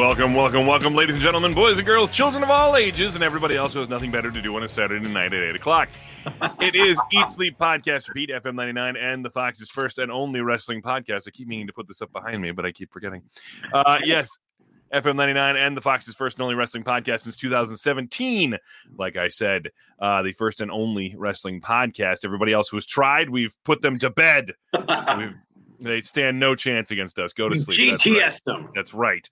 Welcome, ladies and gentlemen, boys and girls, children of all ages, and everybody else who has nothing better to do on a Saturday night at 8 o'clock. It is Eat, Sleep, Podcast, Repeat, FM 99, and the Fox's first and only wrestling podcast. I keep meaning to put this up behind me, but I keep forgetting. Yes, FM 99 and the Fox's first and only wrestling podcast since 2017. Like I said, the first and only wrestling podcast. Everybody else who has tried, we've put them to bed. They stand no chance against us. Go to sleep. GTS them. That's right.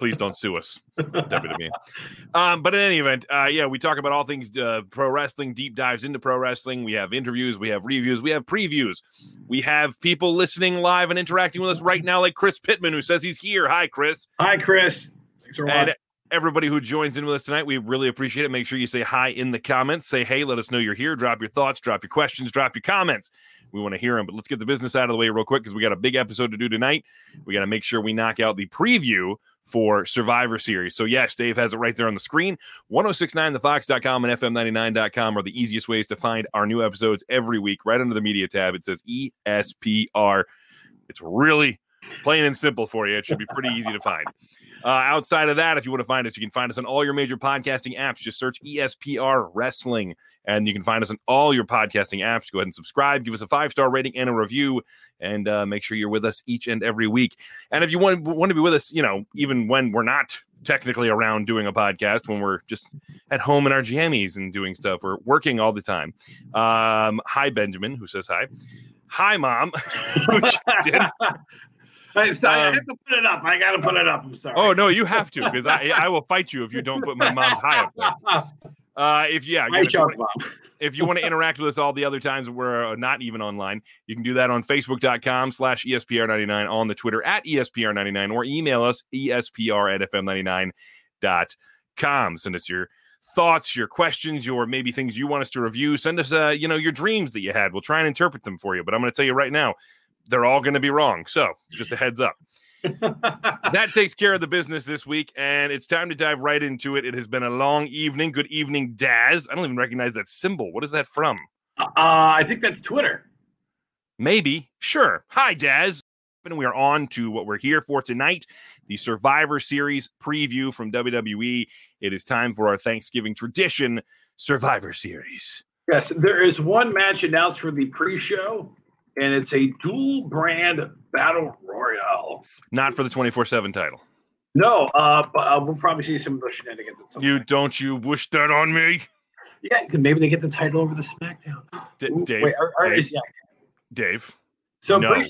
Please don't sue us, WWE. But in any event, we talk about all things pro wrestling, deep dives into pro wrestling. We have interviews. We have reviews. We have previews. We have people listening live and interacting with us right now, like Chris Pittman, who says he's here. Hi, Chris. Hi, Chris. Thanks for watching. Everybody who joins in with us tonight, we really appreciate it. Make sure you say hi in the comments. Say, hey, let us know you're here. Drop your thoughts, drop your questions, drop your comments. We want to hear them, but let's get the business out of the way real quick because we got a big episode to do tonight. We got to make sure we knock out the preview for Survivor Series. So, yes, Dave has it right there on the screen. 1069thefox.com and fm99.com are the easiest ways to find our new episodes every week. Right under the media tab, it says ESPR. It's really plain and simple for you. It should be pretty easy to find. Outside of that, if you want to find us, you can find us on all your major podcasting apps. Just search ESPR Wrestling, and you can find us on all your podcasting apps. Go ahead and subscribe. Give us a 5-star rating and a review, and make sure you're with us each and every week. And if you want to be with us, you know, even when we're not technically around doing a podcast, when we're just at home in our jammies and doing stuff, we're working all the time. Hi, Benjamin, who says hi. Hi, Mom. Which did. I'm sorry, I have to put it up. I got to put it up. I'm sorry. Oh, no, you have to, because I will fight you if you don't put my mom's high up there. If you want to interact with us all the other times we're not even online, you can do that on Facebook.com/ESPR99, on the Twitter @ESPR99, or email us ESPR@FM99.com. Send us your thoughts, your questions, your maybe things you want us to review. Send us, your dreams that you had. We'll try and interpret them for you, but I'm going to tell you right now, they're all going to be wrong. So just a heads up. That takes care of the business this week, and it's time to dive right into it. It has been a long evening. Good evening, Daz. I don't even recognize that symbol. What is that from? I think that's Twitter. Maybe. Sure. Hi, Daz. And we are on to what we're here for tonight, the Survivor Series preview from WWE. It is time for our Thanksgiving tradition, Survivor Series. Yes, there is one match announced for the pre-show. And it's a dual-brand battle royale. Not for the 24/7 title. No, but we'll probably see some of those shenanigans at some point. Don't you wish that on me? Yeah, maybe they get the title over the SmackDown. Dave. So no.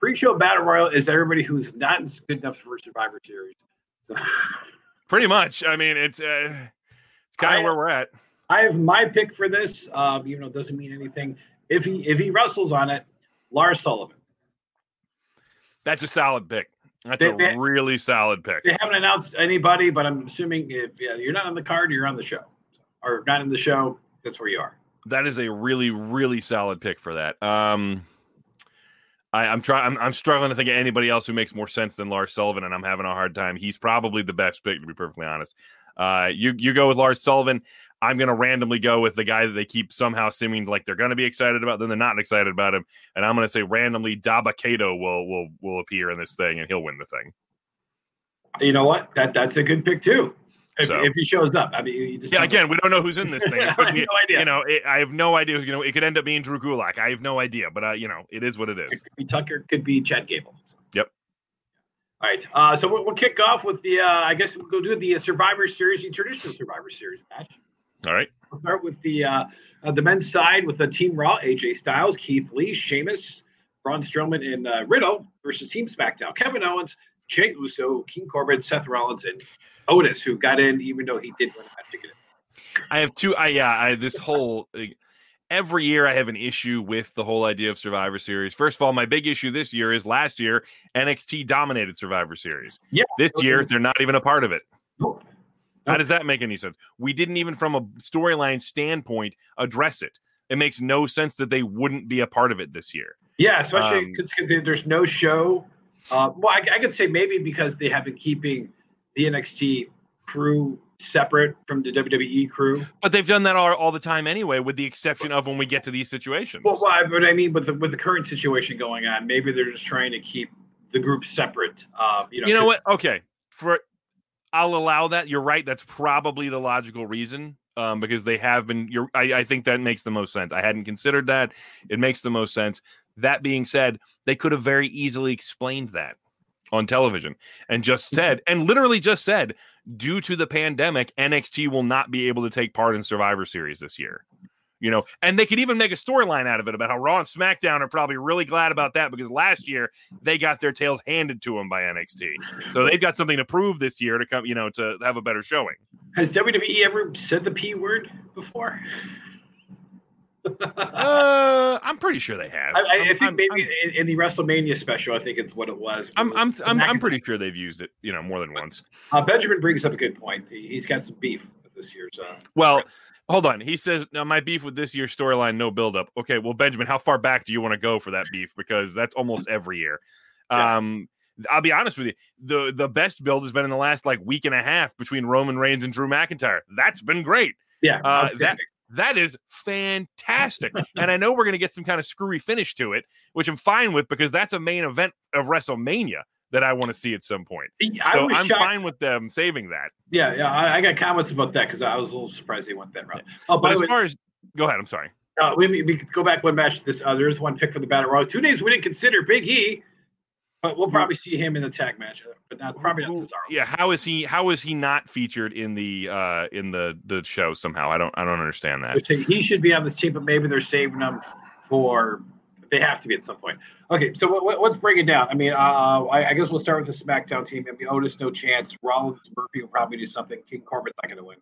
Pre-show battle royale is everybody who's not good enough for Survivor Series. So. Pretty much. I mean, it's kind of where we're at. I have my pick for this. Even though it doesn't mean anything. If he wrestles on it, Lars Sullivan. That's a solid pick. That's a really solid pick. They haven't announced anybody, but I'm assuming if you're not on the card, you're on the show. Or not in the show, that's where you are. That is a really, really solid pick for that. I'm struggling to think of anybody else who makes more sense than Lars Sullivan, and I'm having a hard time. He's probably the best pick, to be perfectly honest. You go with Lars Sullivan. I'm going to randomly go with the guy that they keep somehow seeming like they're going to be excited about, then they're not excited about him. And I'm going to say randomly Daba Kato will appear in this thing and he'll win the thing. You know what? That's a good pick too. If he shows up, I mean, we don't know who's in this thing. I have no idea. I have no idea. You know, it could end up being Drew Gulak. I have no idea, but it is what it is. It could be Tucker, could be Chad Gable. Yep. All right, so we'll kick off with the, I guess we'll go do the Survivor Series, the traditional Survivor Series match. All right. We'll start with the men's side with the Team Raw, AJ Styles, Keith Lee, Sheamus, Braun Strowman, and Riddle versus Team SmackDown, Kevin Owens, Jey Uso, King Corbin, Seth Rollins, and Otis, who got in even though he did win a match to get in. I have two, every year I have an issue with the whole idea of Survivor Series. First of all, my big issue this year is last year, NXT dominated Survivor Series. Yeah, this year, they're not even a part of it. Nope. How does that make any sense? We didn't even, from a storyline standpoint, address it. It makes no sense that they wouldn't be a part of it this year. Yeah, especially because there's no show. I could say maybe because they have been keeping the NXT crew separate from the WWE crew, but they've done that all the time anyway, with the exception of when we get to these situations. Well, but I mean, with the current situation going on, maybe they're just trying to keep the group separate. You know what? Okay. I'll allow that. You're right. That's probably the logical reason. Because they have been, I think that makes the most sense. I hadn't considered that. It makes the most sense. That being said, they could have very easily explained that on television and literally just said, due to the pandemic, NXT will not be able to take part in Survivor Series this year. You know, and they could even make a storyline out of it about how Raw and SmackDown are probably really glad about that because last year they got their tails handed to them by NXT. So they've got something to prove this year to come, you know, to have a better showing. Has WWE ever said the P word before? I'm pretty sure they have. I think maybe in the WrestleMania special, I think it's what it was. I'm pretty sure they've used it, you know, more than once. Benjamin brings up a good point. He's got some beef with this year's. Hold on. He says, now my beef with this year's storyline, no buildup. Okay, well, Benjamin, how far back do you want to go for that beef? Because that's almost every year. Yeah. I'll be honest with you. The best build has been in the last week and a half between Roman Reigns and Drew McIntyre. That's been great. Yeah. That is fantastic. And I know we're going to get some kind of screwy finish to it, which I'm fine with because that's a main event of WrestleMania that I want to see at some point. So I'm fine with them saving that. Yeah. I got comments about that because I was a little surprised they went that route. Oh, but as far as – go ahead. I'm sorry. We could go back one match to this. There is one pick for the Battle Royal. Two names we didn't consider, Big E. But we'll probably see him in the tag match, but probably not Cesaro. Yeah, how is he not featured in the show somehow? I don't understand that. He should be on this team, but maybe they're saving him for they have to be at some point. Okay, so let's break it down. I mean, I guess we'll start with the SmackDown team. I mean, Otis, no chance. Rollins, Murphy will probably do something. King Corbin's not going to win.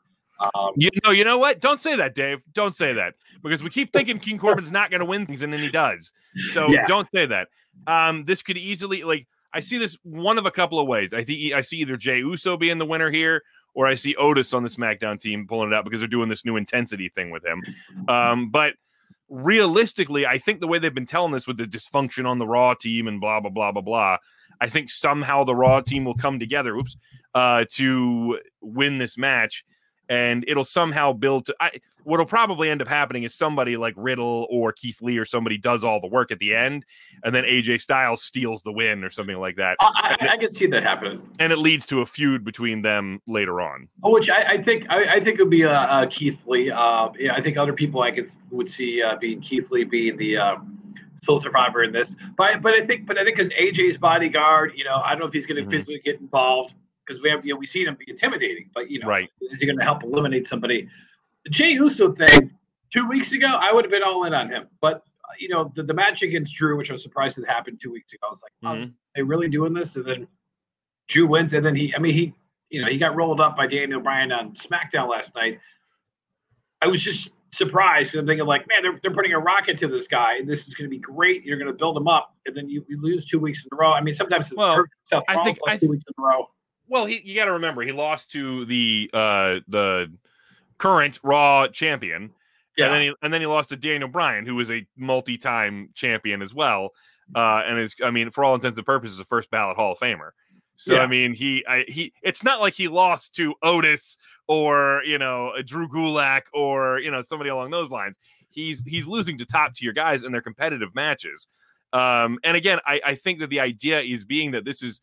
You know what? Don't say that, Dave. Don't say that because we keep thinking King Corbin's not going to win things, and then he does. So Don't say that. This could easily I see this one of a couple of ways. I think I see either Jey Uso being the winner here, or I see Otis on the SmackDown team pulling it out because they're doing this new intensity thing with him. But realistically, I think the way they've been telling this with the dysfunction on the Raw team and blah blah blah blah blah. I think somehow the Raw team will come together. To win this match. And it'll somehow build to what'll probably end up happening is somebody like Riddle or Keith Lee or somebody does all the work at the end, and then AJ Styles steals the win or something like that. I can see that happening, and it leads to a feud between them later on. Oh, which I think it would be Keith Lee. I think other people would see being Keith Lee being the sole survivor in this. But I think as AJ's bodyguard, you know, I don't know if he's going to physically get involved. Because we seen him be intimidating, but right. Is he going to help eliminate somebody? The Jey Uso thing 2 weeks ago, I would have been all in on him, but the match against Drew, which I was surprised it happened 2 weeks ago. I was like, are they really doing this? And then Drew wins, and then he got rolled up by Daniel Bryan on SmackDown last night. I was just surprised because I'm thinking man, they're putting a rocket to this guy, and this is going to be great. You're going to build him up, and then you lose 2 weeks in a row. I mean, sometimes it's South Bronx, 2 weeks in a row. Well, you got to remember he lost to the current Raw champion, and then he lost to Daniel Bryan, who was a multi-time champion as well, and is for all intents and purposes a first ballot Hall of Famer. So he it's not like he lost to Otis or Drew Gulak or somebody along those lines. He's losing to top tier guys in their competitive matches, and again I think that the idea is being that this is.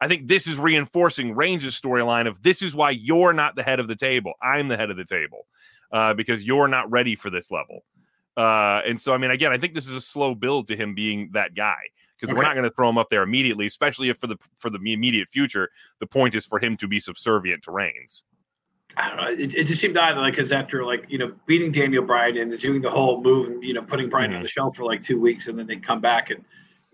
I think this is reinforcing Reigns' storyline of this is why you're not the head of the table. I'm the head of the table because you're not ready for this level. And so, again, I think this is a slow build to him being that guy because we're not going to throw him up there immediately, especially if for the immediate future, the point is for him to be subservient to Reigns. I don't know. It just seemed odd, because after beating Daniel Bryan and doing the whole move and putting Bryan on the shelf for 2 weeks, and then they come back and.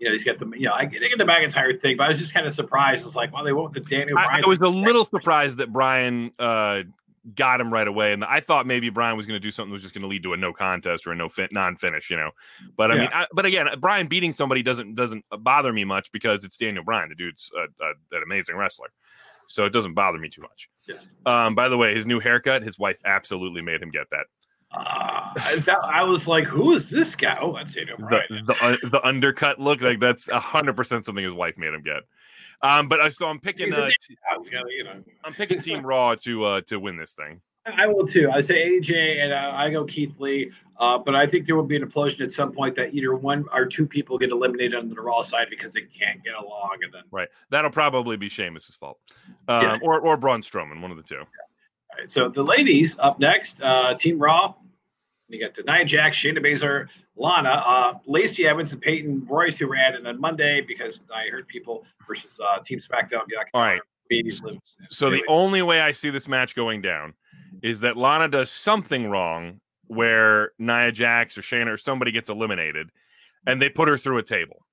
He's got the they get the McIntyre thing, but I was just kind of surprised. It's they went with the Daniel Bryan. I was a little surprised that Bryan got him right away, and I thought maybe Bryan was going to do something that was just going to lead to a no contest or a non-finish, But but again, Bryan beating somebody doesn't bother me much because it's Daniel Bryan. The dude's an amazing wrestler, so it doesn't bother me too much. Yeah. By the way, his new haircut, his wife absolutely made him get that. I was like, who is this guy? Oh, that's Daniel Bryan. The undercut look, that's 100% something his wife made him get. But so I'm picking Team Raw to win this thing. I will too. I say AJ and I go Keith Lee, but I think there will be an implosion at some point that either one or two people get eliminated on the Raw side because they can't get along, and then right, that'll probably be Sheamus's fault, or Braun Strowman, one of the two. Yeah. All right, so the ladies up next, Team Raw. You got Nia Jax, Shayna Baszler, Lana, Lacey Evans, and Peyton Royce, who were added on Monday because I heard people versus Team SmackDown. All right. So the only way I see this match going down is that Lana does something wrong where Nia Jax or Shayna or somebody gets eliminated, and they put her through a table.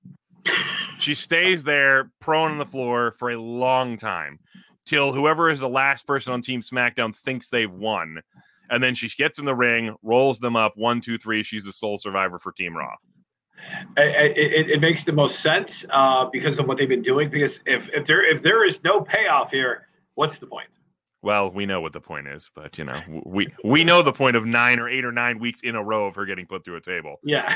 She stays there prone on the floor for a long time till whoever is the last person on Team SmackDown thinks they've won. And then she gets in the ring, rolls them up, 1, 2, 3. She's the sole survivor for Team Raw. It makes the most sense because of what they've been doing. Because if there is no payoff here, what's the point? Well, we know what the point is, but you know, we know the point of 9 or 8 or 9 weeks in a row of her getting put through a table. Yeah,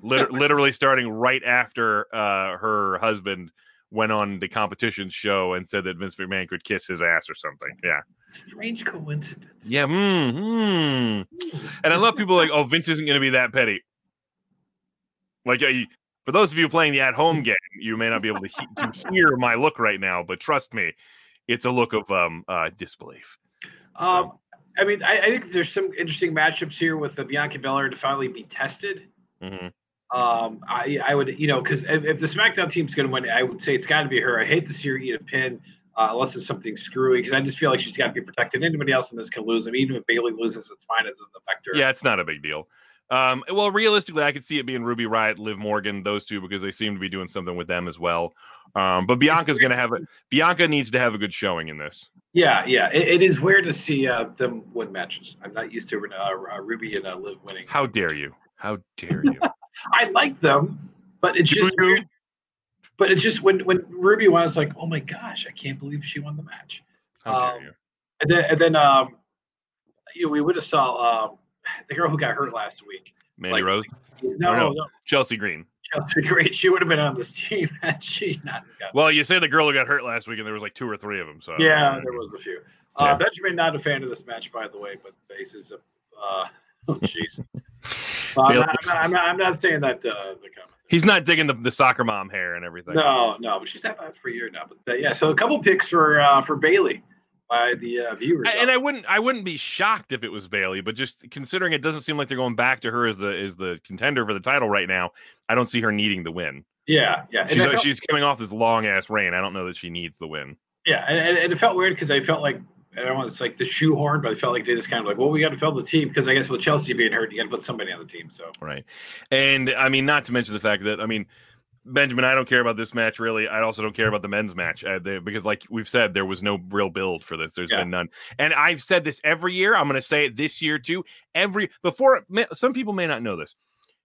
literally starting right after her husband went on the competition show and said that Vince McMahon could kiss his ass or something. Yeah. Strange coincidence. Yeah. And I love people like, oh, Vince isn't going to be that petty. Like, for those of you playing the at-home game, you may not be able to hear my look right now, but trust me, it's a look of disbelief. I mean, I think there's some interesting matchups here with the Bianca Belair to finally be tested. Mm-hmm. I would, you know, because if the SmackDown team's going to win, I would say it's got to be her. I hate to see her eat a pin unless it's something screwy, because I just feel like she's got to be protected. Anybody else in this can lose. I mean, even if Bayley loses, it's fine. It doesn't affect her. Yeah, it's not a big deal. Well, realistically, I could see it being Ruby Riott, Liv Morgan, those two, because they seem to be doing something with them as well. But Bianca's going to have it. Bianca needs to have a good showing in this. Yeah. It is weird to see them win matches. I'm not used to Ruby and Liv winning. How dare you? How dare you? I like them, but it's just weird. But it's just when Ruby won, I was like, oh my gosh, I can't believe she won the match. How dare you? And then you know, we would have saw the girl who got hurt last week, Mandy Rose. No, Chelsea Green. Chelsea Green. She would have been on this team had she not. Well, you say the girl who got hurt last week, and there was like 2 or 3 of them. So yeah, there was a few. Yeah. Benjamin not a fan of this match, by the way, but faces of oh jeez. I'm not saying that. He's not digging the soccer mom hair and everything. No, but she's had that for a year now. But yeah, so a couple picks for Bayley by the viewers. And I wouldn't be shocked if it was Bayley, but just considering it doesn't seem like they're going back to her as the contender for the title right now. I don't see her needing the win. Yeah. She's coming off this long ass reign. I don't know that she needs the win. Yeah, and it felt weird because I felt like. I don't want to like the shoehorn, but I felt like they just kind of like, well, we got to fill the team because I guess with Chelsea being hurt, you got to put somebody on the team. So right, and I mean, not to mention the fact that I mean, Benjamin, I don't care about this match really. I also don't care about the men's match because, like we've said, there was no real build for this. There's been none, and I've said this every year. I'm going to say it this year too. Some people may not know this.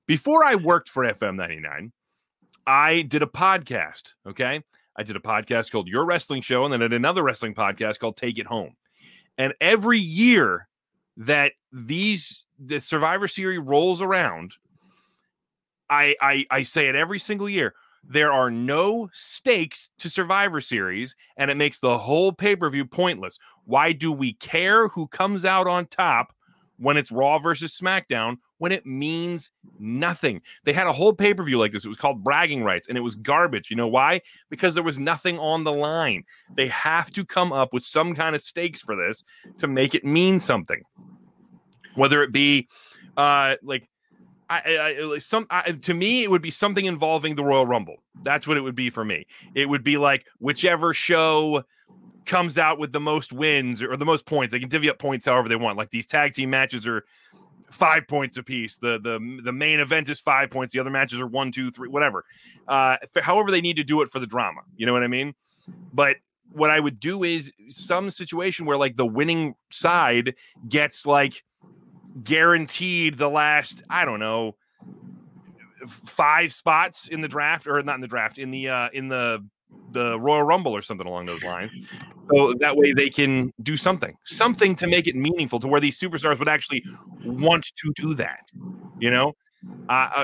Before I worked for FM 99, I did a podcast. Okay. I did a podcast called Your Wrestling Show, and then I did another wrestling podcast called Take It Home. And every year that the Survivor Series rolls around, I say it every single year, there are no stakes to Survivor Series, and it makes the whole pay-per-view pointless. Why do we care who comes out on top when it's Raw versus SmackDown, when it means nothing? They had a whole pay-per-view like this. It was called Bragging Rights, and it was garbage. You know why? Because there was nothing on the line. They have to come up with some kind of stakes for this to make it mean something. Whether it be, to me, it would be something involving the Royal Rumble. That's what it would be for me. It would be like whichever show comes out with the most wins or the most points. They can divvy up points however they want. Like these tag team matches are 5 points apiece. The main event is 5 points. The other matches are 1, 2, 3, whatever. However they need to do it for the drama. You know what I mean? But what I would do is some situation where like the winning side gets like guaranteed the last, I don't know, 5 spots in the draft or not in the draft, in the Royal Rumble or something along those lines. So that way they can do something to make it meaningful to where these superstars would actually want to do that. You know,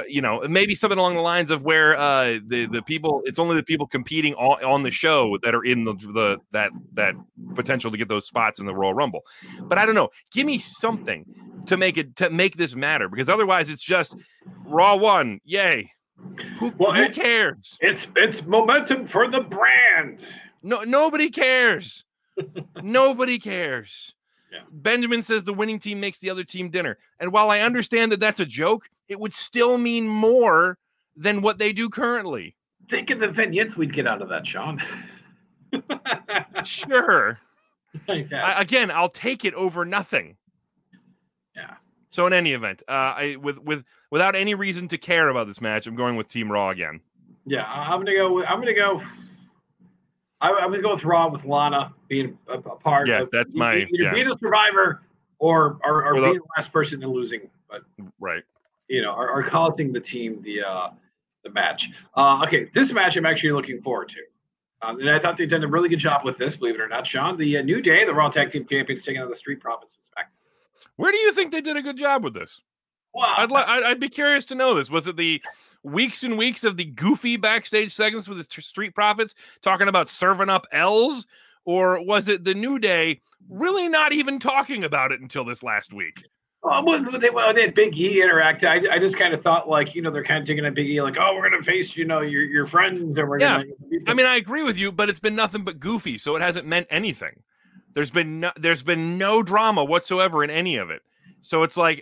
you know, maybe something along the lines of where the people, it's only the people competing on the show that are in the that potential to get those spots in the Royal Rumble. But I don't know. Give me something to make this matter, because otherwise it's just Raw won. Yay. Who cares? It's momentum for the brand. No, nobody cares. Nobody cares. Yeah. Benjamin says the winning team makes the other team dinner. And while I understand that that's a joke, it would still mean more than what they do currently. Think of the vignettes we'd get out of that, Sean. Sure. Again, I'll take it over nothing. Yeah. So in any event, without any reason to care about this match, I'm going with Team Raw again. Yeah, I'm gonna go with Raw, with Lana being a part. Yeah, that's my. Either being a survivor or being the last person and losing, but right, you know, are causing the team the match. Okay, this match I'm actually looking forward to, and I thought they did a really good job with this. Believe it or not, Sean, the New Day, the Raw Tag Team Champions, taking on the Street Profits. Where do you think they did a good job with this? Wow. I'd be curious to know this. Was it the weeks and weeks of the goofy backstage segments with the Street Profits talking about serving up L's? Or was it the New Day really not even talking about it until this last week? Well, they had Big E interact. I just kind of thought, like, you know, they're kind of taking a Big E, like, oh, we're going to face, you know, your friends. And I mean, I agree with you, but it's been nothing but goofy, so it hasn't meant anything. There's been no drama whatsoever in any of it. So it's like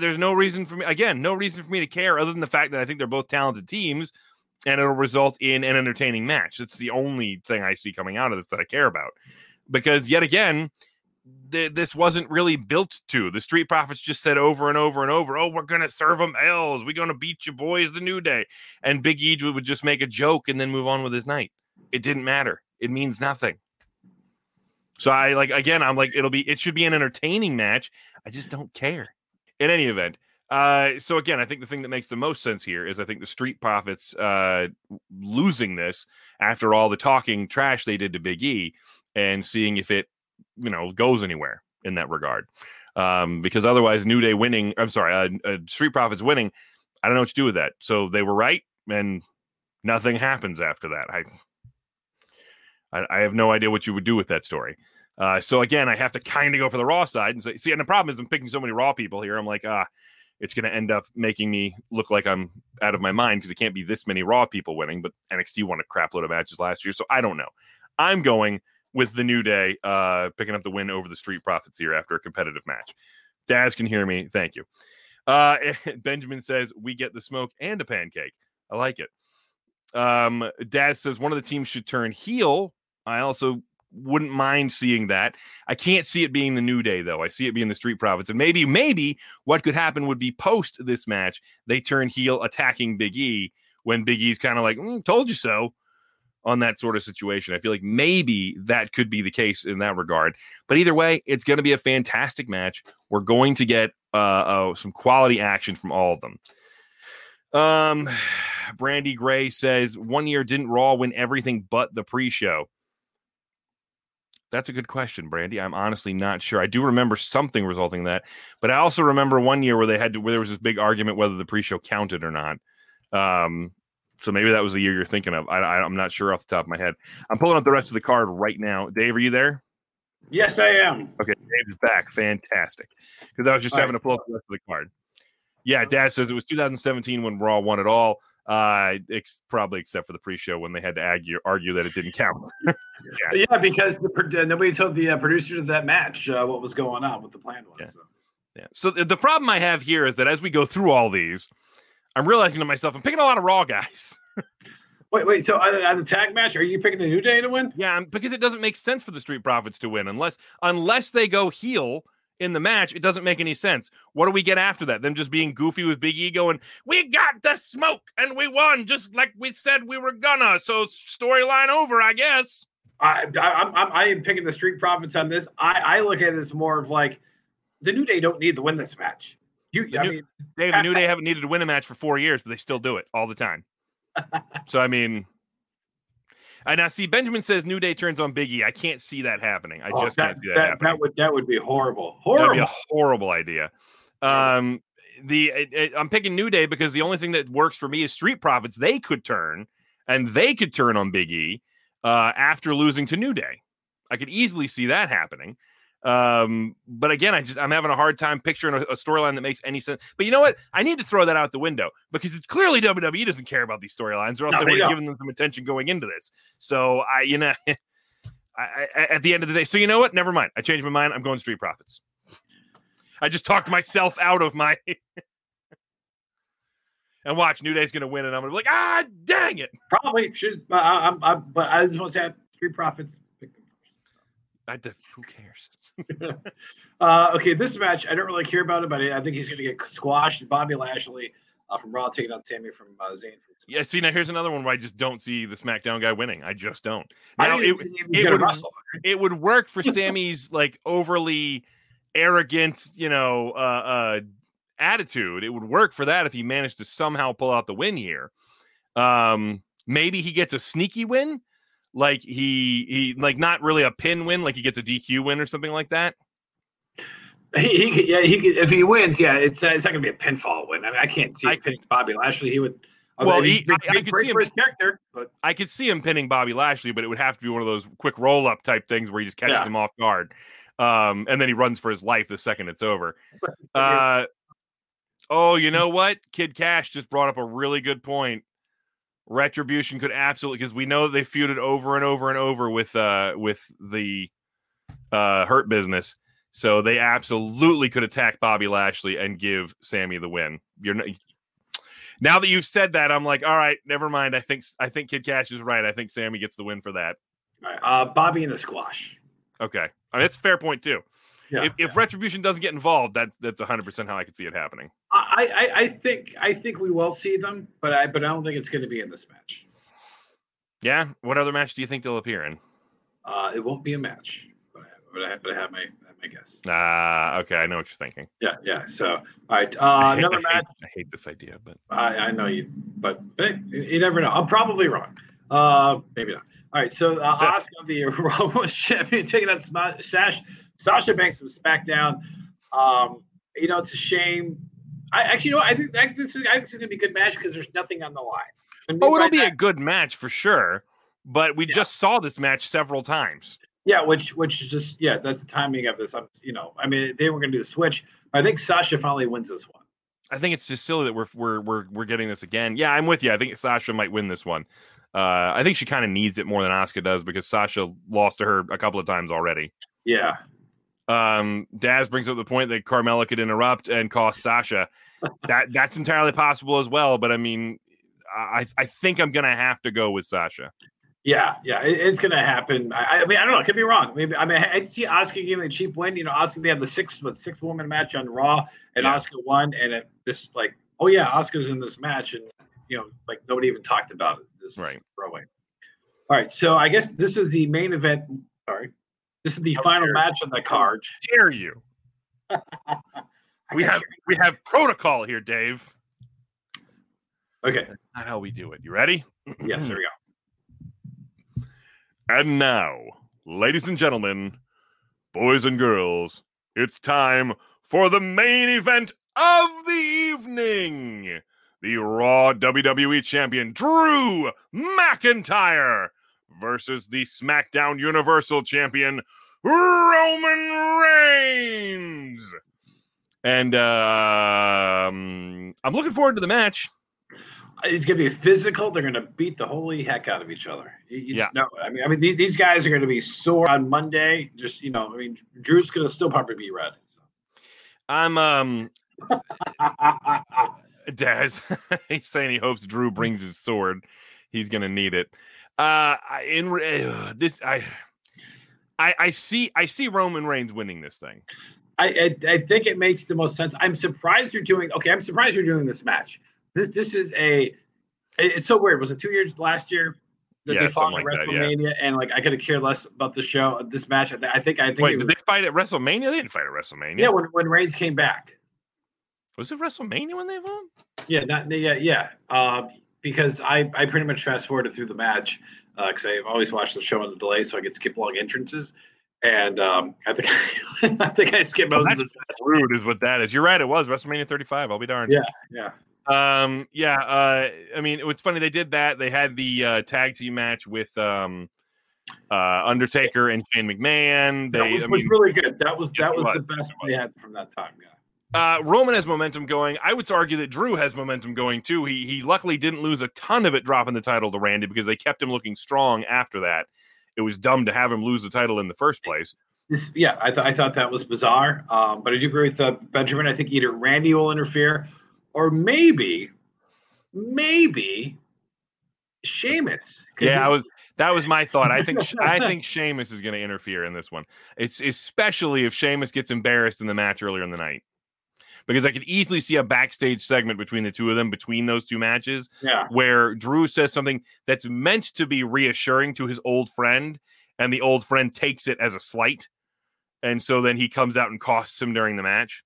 there's no reason for me, again, no reason for me to care other than the fact that I think they're both talented teams and it'll result in an entertaining match. It's the only thing I see coming out of this that I care about, because yet again, this wasn't really built to. The Street Profits just said over and over and over, oh, we're going to serve them L's. We're going to beat you boys the New Day. And Big E would just make a joke and then move on with his night. It didn't matter. It means nothing. So it should be an entertaining match. I just don't care. In any event, so again, I think the thing that makes the most sense here is I think the Street Profits losing this after all the talking trash they did to Big E, and seeing if it, you know, goes anywhere in that regard. Because otherwise, Street Profits winning, I don't know what to do with that. So they were right, and nothing happens after that. I have no idea what you would do with that story. So again, I have to kind of go for the Raw side and say, see, and the problem is I'm picking so many Raw people here. I'm like, it's going to end up making me look like I'm out of my mind, because it can't be this many Raw people winning, but NXT won a crap load of matches last year. So I don't know. I'm going with the New Day, picking up the win over the Street Profits here after a competitive match. Daz can hear me. Thank you. Benjamin says we get the smoke and a pancake. I like it. Daz says one of the teams should turn heel. I also wouldn't mind seeing that. I can't see it being the New Day, though. I see it being the Street Profits. And maybe what could happen would be post this match, they turn heel attacking Big E, when Big E's kind of like, told you so, on that sort of situation. I feel like maybe that could be the case in that regard. But either way, it's going to be a fantastic match. We're going to get some quality action from all of them. Brandy Gray says, 1 year didn't Raw win everything but the pre-show? That's a good question, Brandy. I'm honestly not sure. I do remember something resulting in that, but I also remember 1 year where there was this big argument whether the pre-show counted or not. So maybe that was the year you're thinking of. I'm not sure off the top of my head. I'm pulling up the rest of the card right now. Dave, are you there? Yes, I am. Okay, Dave's back. Fantastic. Because I was just having to pull up the rest of the card. Yeah, Dad says it was 2017 when Raw won it all. Probably except for the pre-show when they had to argue that it didn't count. Yeah, because nobody told the producers of that match what was going on, what the plan was. Yeah. So. Yeah. So the problem I have here is that as we go through all these, I'm realizing to myself, I'm picking a lot of Raw guys. Wait. So on the tag match, are you picking the New Day to win? Yeah, because it doesn't make sense for the Street Profits to win unless they go heel in the match. It doesn't make any sense. What do we get after that? Them just being goofy with Big E going, we got the smoke and we won just like we said we were gonna. So storyline over, I guess. I am picking the Street Profits on this. I look at this more of like the New Day don't need to win this match. The New Day haven't needed to win a match for 4 years, but they still do it all the time. So I mean, and I see Benjamin says New Day turns on Big E. I can't see that happening. I just can't see that happening. That would be horrible. Horrible. That would be a horrible idea. I'm picking New Day because the only thing that works for me is Street Profits. They could turn, and they could turn on Big E after losing to New Day. I could easily see that happening. But again, I'm having a hard time picturing a storyline that makes any sense. But you know what? I need to throw that out the window because it's clearly WWE doesn't care about these storylines, or else they would have given them some attention going into this. So at the end of the day, so you know what? Never mind. I changed my mind. I'm going Street Profits. I just talked myself out of my and watch New Day's going to win, and I'm going to be like, dang it! Probably should, but I just want to say Street Profits. Who cares? Okay, this match, I don't really care about it, but I think he's going to get squashed. Bobby Lashley from Raw taking on Sammy from Zayn. Yeah, see, now here's another one where I just don't see the SmackDown guy winning. I just don't. Now, it would work for Sammy's like overly arrogant, attitude. It would work for that if he managed to somehow pull out the win here. Maybe he gets a sneaky win. Like he like not really a pin win, like he gets a DQ win or something like that. He could, if he wins, it's not gonna be a pinfall win. I mean, I can't see him pinning Bobby Lashley. He would. Well, I could see him, for his character, but I could see him pinning Bobby Lashley, but it would have to be one of those quick roll up type things where he just catches him off guard, and then he runs for his life the second it's over. You know what? Kid Cash just brought up a really good point. Retribution could absolutely, because we know they feuded over and over and over with the Hurt Business, so they absolutely could attack Bobby Lashley and give Sammy the win. Now that you've said that, I'm like, all right, never mind. I think Kid Cash is right. I think Sammy gets the win for that. Bobby in the squash. Okay, I mean, that's a fair point too. Yeah, if Retribution doesn't get involved, that's 100% how I could see it happening. I think we will see them, but I don't think it's going to be in this match. Yeah, what other match do you think they'll appear in? It won't be a match, but I have my guess. Okay, I know what you're thinking. Yeah. So, all right, another match. I hate this idea, but I know you. But hey, you never know. I'm probably wrong. Maybe not. All right, so Asuka, the Raw Women's Champion, taking on Sasha Banks from SmackDown. It's a shame. I think this is going to be a good match because there's nothing on the line. It'll be a good match for sure. But we just saw this match several times. Yeah, which that's the timing of this. They were going to do the switch. I think Sasha finally wins this one. I think it's just silly that we're getting this again. Yeah, I'm with you. I think Sasha might win this one. I think she kind of needs it more than Asuka does because Sasha lost to her a couple of times already. Yeah. Daz brings up the point that Carmella could interrupt and cost Sasha. That's entirely possible as well. But I mean, I think I'm going to have to go with Sasha. Yeah, it's going to happen. I mean, I don't know. I could be wrong. Maybe. I mean, I'd see Asuka getting a cheap win. Asuka, they had the sixth woman match on Raw, and Asuka won. And Asuka's in this match, and nobody even talked about it. This is throwaway. All right, so I guess this is the main event. Sorry. This is the final match on the card. How dare you? we have protocol here, Dave. Okay. That's not how we do it. You ready? Yes, here we go. And now, ladies and gentlemen, boys and girls, it's time for the main event of the evening. The Raw WWE Champion, Drew McIntyre, versus the SmackDown Universal Champion, Roman Reigns. And I'm looking forward to the match. It's going to be physical. They're going to beat the holy heck out of each other. You just know. I mean, these guys are going to be sore on Monday. Just, Drew's going to still probably be red. So. I'm Daz, he's saying he hopes Drew brings his sword. He's going to need it. I see Roman Reigns winning this thing. I think it makes the most sense. I'm surprised you're doing this match. This is it's so weird. Was it 2 years last year that they fought at WrestleMania? And I could have cared less about the show. This match, I think. Wait, did they fight at WrestleMania? They didn't fight at WrestleMania. Yeah, when Reigns came back. Was it WrestleMania when they won? Yeah, not. Because I pretty much fast forwarded through the match because I always watch the show on the delay so I could skip long entrances. And I think I skipped most of this. Rude is what that is. You're right. It was WrestleMania 35. I'll be darned. Yeah. I mean, it was funny. They did that. They had the tag team match with Undertaker and Shane McMahon. It was really good. That was the best they had from that time. Yeah. Roman has momentum going. I would argue that Drew has momentum going too. He luckily didn't lose a ton of it dropping the title to Randy because they kept him looking strong after that. It was dumb to have him lose the title in the first place. I thought that was bizarre. But I do agree with Benjamin. I think either Randy will interfere or maybe Sheamus. That was my thought. I think Sheamus is going to interfere in this one. It's especially if Sheamus gets embarrassed in the match earlier in the night. Because I could easily see a backstage segment between the two of them, between those two matches, where Drew says something that's meant to be reassuring to his old friend, and the old friend takes it as a slight. And so then he comes out and costs him during the match.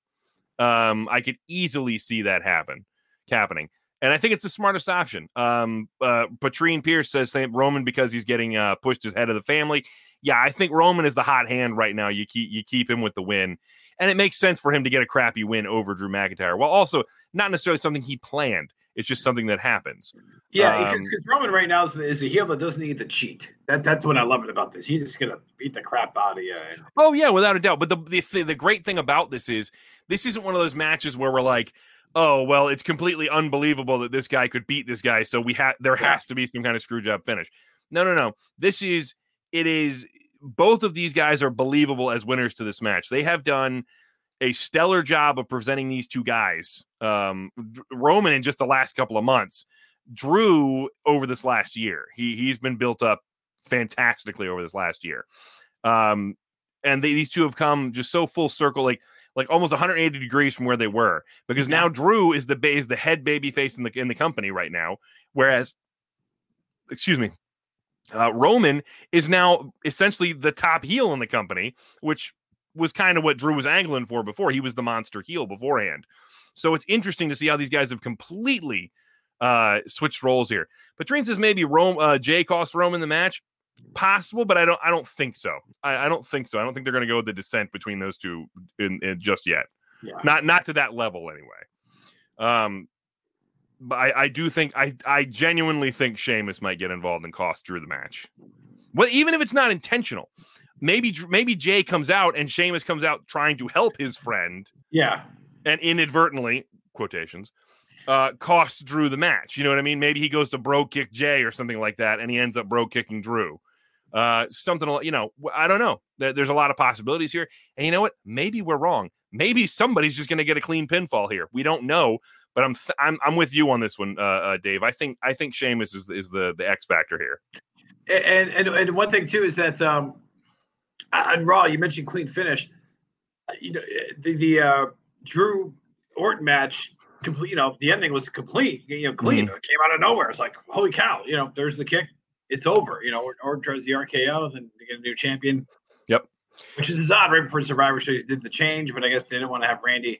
I could easily see that happening. And I think it's the smartest option. Patrine Pierce says St. Roman because he's getting pushed as head of the family. Yeah, I think Roman is the hot hand right now. You keep him with the win. And it makes sense for him to get a crappy win over Drew McIntyre. Well, also, not necessarily something he planned. It's just something that happens. Yeah, because Roman right now is a heel that doesn't need to cheat. That's what I love it about this. He's just going to beat the crap out of you. Oh, yeah, without a doubt. But the great thing about this isn't one of those matches where we're like, oh, well, it's completely unbelievable that this guy could beat this guy, so there has to be some kind of screw job finish. No. Both of these guys are believable as winners to this match. They have done a stellar job of presenting these two guys. Roman in just the last couple of months, Drew over this last year. He's been built up fantastically over this last year. And these two have come just so full circle, like almost 180 degrees from where they were, because now Drew is the head baby face in the company right now. Whereas, Roman is now essentially the top heel in the company, which was kind of what Drew was angling for before. He was the monster heel beforehand. So it's interesting to see how these guys have completely switched roles here. Patrine says maybe Jey costs Roman the match. Possible, but I don't think so. I don't think so. I don't think they're going to go with the dissent between those two in just yet. Yeah. Not to that level anyway. But I do think I genuinely think Sheamus might get involved and cost Drew the match. Well, even if it's not intentional, maybe Jey comes out and Sheamus comes out trying to help his friend. Yeah, and inadvertently quotations costs Drew the match. You know what I mean? Maybe he goes to bro kick Jey or something like that, and he ends up bro kicking Drew. I don't know. There's a lot of possibilities here, and you know what? Maybe we're wrong. Maybe somebody's just going to get a clean pinfall here. We don't know. But I'm with you on this one, Dave. I think Sheamus is the X factor here. And one thing too is that on Raw you mentioned clean finish. You know the Drew Orton match complete. You know the ending was complete. You know clean. Mm-hmm. It came out of nowhere. It's like holy cow. You know there's the kick. It's over. You know Orton tries the RKO then they get a new champion. Yep. Which is odd right before Survivor Series did the change, but I guess they didn't want to have Randy.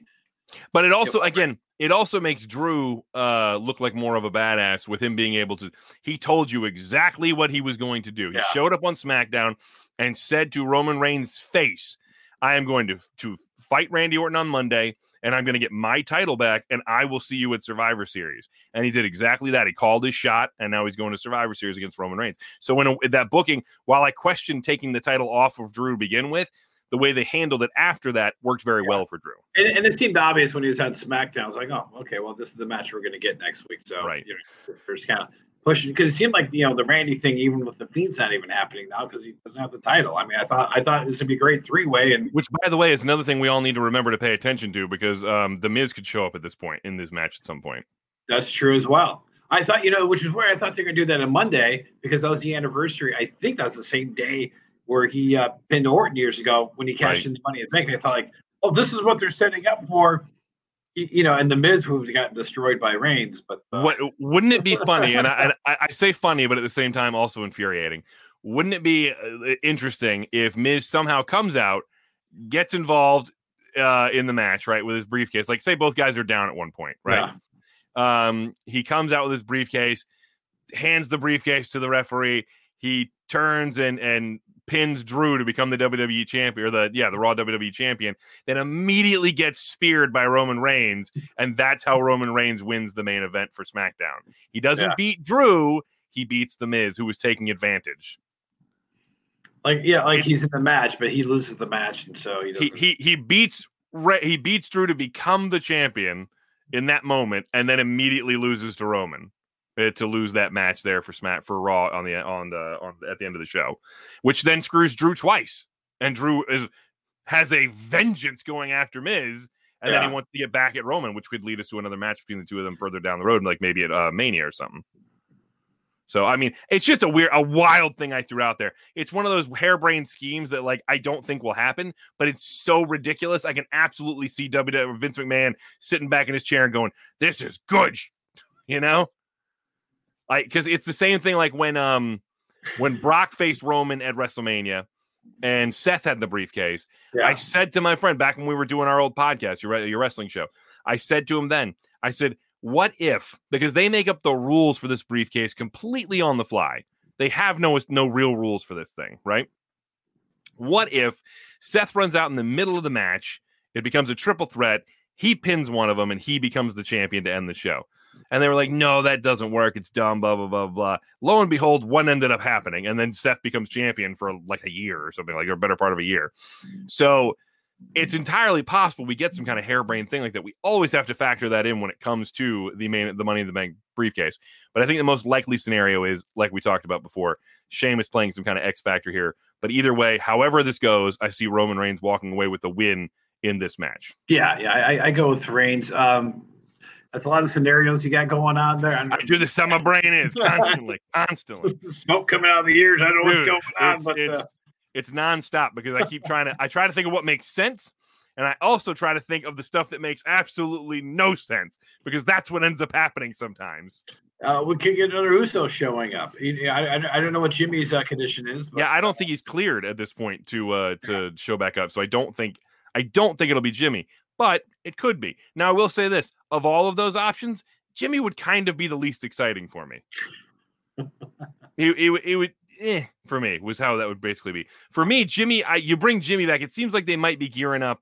But it also, again, makes Drew look like more of a badass with him being able to. He told you exactly what he was going to do. He showed up on SmackDown and said to Roman Reigns' face, I am going to fight Randy Orton on Monday, and I'm going to get my title back, and I will see you at Survivor Series. And he did exactly that. He called his shot, and now he's going to Survivor Series against Roman Reigns. So in that booking, while I questioned taking the title off of Drew to begin with, the way they handled it after that worked very well for Drew. And it seemed obvious when he was on SmackDown. I was like, oh, okay, well, this is the match we're going to get next week. So, you know, there's kind of pushing. Because it seemed like, you know, the Randy thing, even with the Fiend's not even happening now because he doesn't have the title. I mean, I thought this would be a great three-way. Which, by the way, is another thing we all need to remember to pay attention to because The Miz could show up at this point in this match at some point. That's true as well. I thought, you know, which is where I thought they were going to do that on Monday because that was the anniversary. I think that was the same day where he pinned Orton years ago when he cashed in the money in the bank. They thought, like, oh, this is what they're setting up for, you know, and the Miz would have gotten destroyed by Reigns. But wouldn't it be funny? And I say funny, but at the same time also infuriating. Wouldn't it be interesting if Miz somehow comes out, gets involved in the match, right, with his briefcase? Like, say both guys are down at one point, right? Yeah. He comes out with his briefcase, hands the briefcase to the referee. He turns and pins Drew to become the WWE champion, or the Raw WWE champion, then immediately gets speared by Roman Reigns, and that's how Roman Reigns wins the main event for SmackDown. He doesn't beat Drew, he beats The Miz, who was taking advantage. He's in the match, but he loses the match, and so he doesn't. He beats Drew to become the champion in that moment, and then immediately loses to Roman to lose that match there for Raw at the end of the show, which then screws Drew twice, and Drew has a vengeance going after Miz, and then he wants to get back at Roman, which could lead us to another match between the two of them further down the road, like maybe at Mania or something. So, I mean, it's just a wild thing I threw out there. It's one of those harebrained schemes that, I don't think will happen, but it's so ridiculous. I can absolutely see Vince McMahon sitting back in his chair and going, this is good, you know? Because it's the same thing like when Brock faced Roman at WrestleMania and Seth had the briefcase. Yeah. I said to my friend back when we were doing our old podcast, your wrestling show, I said to him then, I said, what if, because they make up the rules for this briefcase completely on the fly. They have no real rules for this thing, right? What if Seth runs out in the middle of the match, it becomes a triple threat, he pins one of them, and he becomes the champion to end the show? And they were like, no, that doesn't work, it's dumb, blah, blah, blah, blah. Lo and behold, one ended up happening, and then Seth becomes champion for like a year or something, like a better part of a year. So it's entirely possible we get some kind of harebrained thing like that. We always have to factor that in when it comes to the Money in the Bank briefcase. But I think the most likely scenario is, like we talked about before, Sheamus playing some kind of X factor here. But either way, however this goes, I see Roman Reigns walking away with the win in this match. Yeah, I go with Reigns. That's a lot of scenarios you got going on there. I do this how my brain is, constantly. Smoke coming out of the ears. I don't know what's going on, but it's nonstop because I keep trying to think of what makes sense. And I also try to think of the stuff that makes absolutely no sense, because that's what ends up happening sometimes. We could get another Uso showing up. I don't know what Jimmy's condition is. But I don't think he's cleared at this point to show back up. So I don't think it'll be Jimmy, but it could be. Now I will say this, of all of those options, Jimmy would kind of be the least exciting for me. It would, for me, was how that would basically be. For me, Jimmy, you bring Jimmy back, it seems like they might be gearing up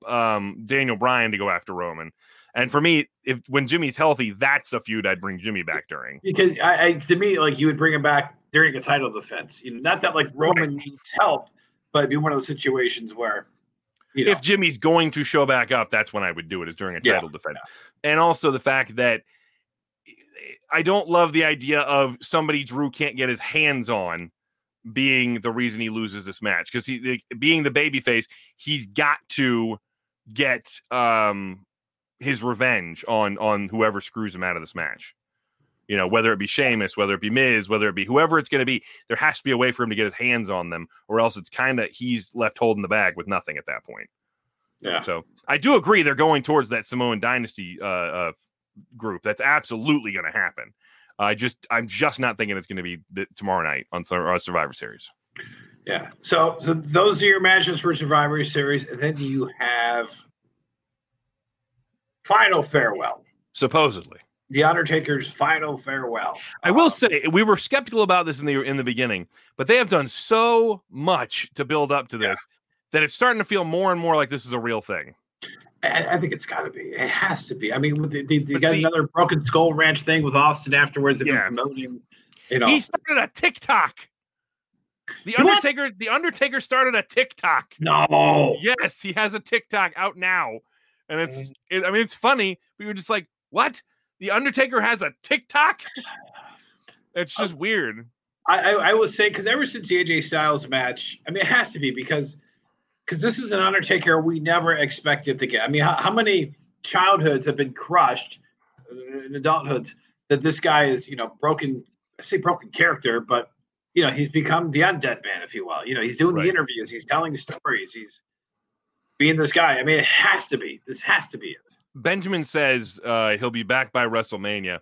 Daniel Bryan to go after Roman. And for me, when Jimmy's healthy, that's a feud I'd bring Jimmy back during. Because to me, you would bring him back during a title defense. You know, not that Roman needs help, but it'd be one of those situations where, you know, if Jimmy's going to show back up, that's when I would do it, is during a title defense. Yeah. And also the fact that I don't love the idea of somebody Drew can't get his hands on being the reason he loses this match, because being the babyface, he's got to get his revenge on whoever screws him out of this match. You know, whether it be Sheamus, whether it be Miz, whether it be whoever it's going to be, there has to be a way for him to get his hands on them, or else it's kind of he's left holding the bag with nothing at that point. Yeah. So I do agree they're going towards that Samoan Dynasty group. That's absolutely going to happen. I'm just not thinking it's going to be tomorrow night on Survivor Series. Yeah. So those are your matches for Survivor Series. And then you have Final Farewell. Supposedly. The Undertaker's Final Farewell. I will say, we were skeptical about this in the beginning, but they have done so much to build up to this that it's starting to feel more and more like this is a real thing. I think it's got to be. It has to be. I mean, they got another Broken Skull Ranch thing with Austin afterwards. Yeah. Promoting, he started a TikTok. The Undertaker started a TikTok. No. Yes, he has a TikTok out now, and it's funny. But you're just like, what? The Undertaker has a TikTok? It's just weird. I will say, because ever since the AJ Styles match, I mean, it has to be because this is an Undertaker we never expected to get. I mean, how many childhoods have been crushed in adulthoods that this guy is, broken? I say broken character, but he's become the undead man, if you will. He's doing the interviews, he's telling stories, he's being this guy. I mean, it has to be. This has to be it. Benjamin says he'll be back by WrestleMania.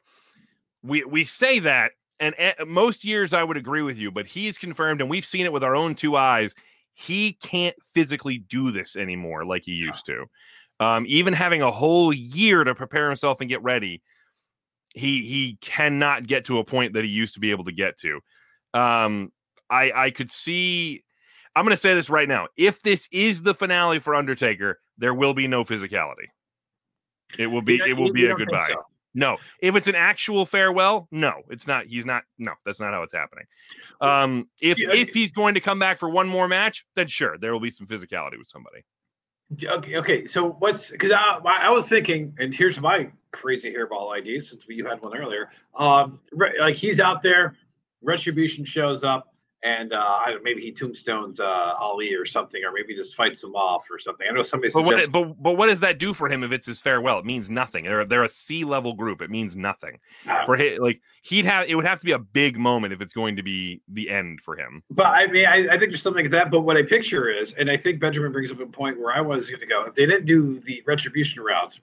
We say that, and most years I would agree with you, but he's confirmed, and we've seen it with our own two eyes. He can't physically do this anymore like he used to. Even having a whole year to prepare himself and get ready, he cannot get to a point that he used to be able to get to. I could see... I'm going to say this right now. If this is the finale for Undertaker, there will be no physicality. It will be a goodbye. So. No. If it's an actual farewell, no, it's not. He's not. No, that's not how it's happening. If he's going to come back for one more match, then sure, there will be some physicality with somebody. Okay. So because I was thinking, and here's my crazy hairball idea since you had one earlier. Like he's out there, Retribution shows up. And I don't, maybe he tombstones Ali or something, or maybe just fights him off or something. I know somebody. But what does that do for him if it's his farewell? It means nothing. They're a C-level group. It means nothing for him. Like it would have to be a big moment if it's going to be the end for him. But I mean, I think there's something like that. But what I picture is, and I think Benjamin brings up a point where I was going to go. If they didn't do the Retribution routes,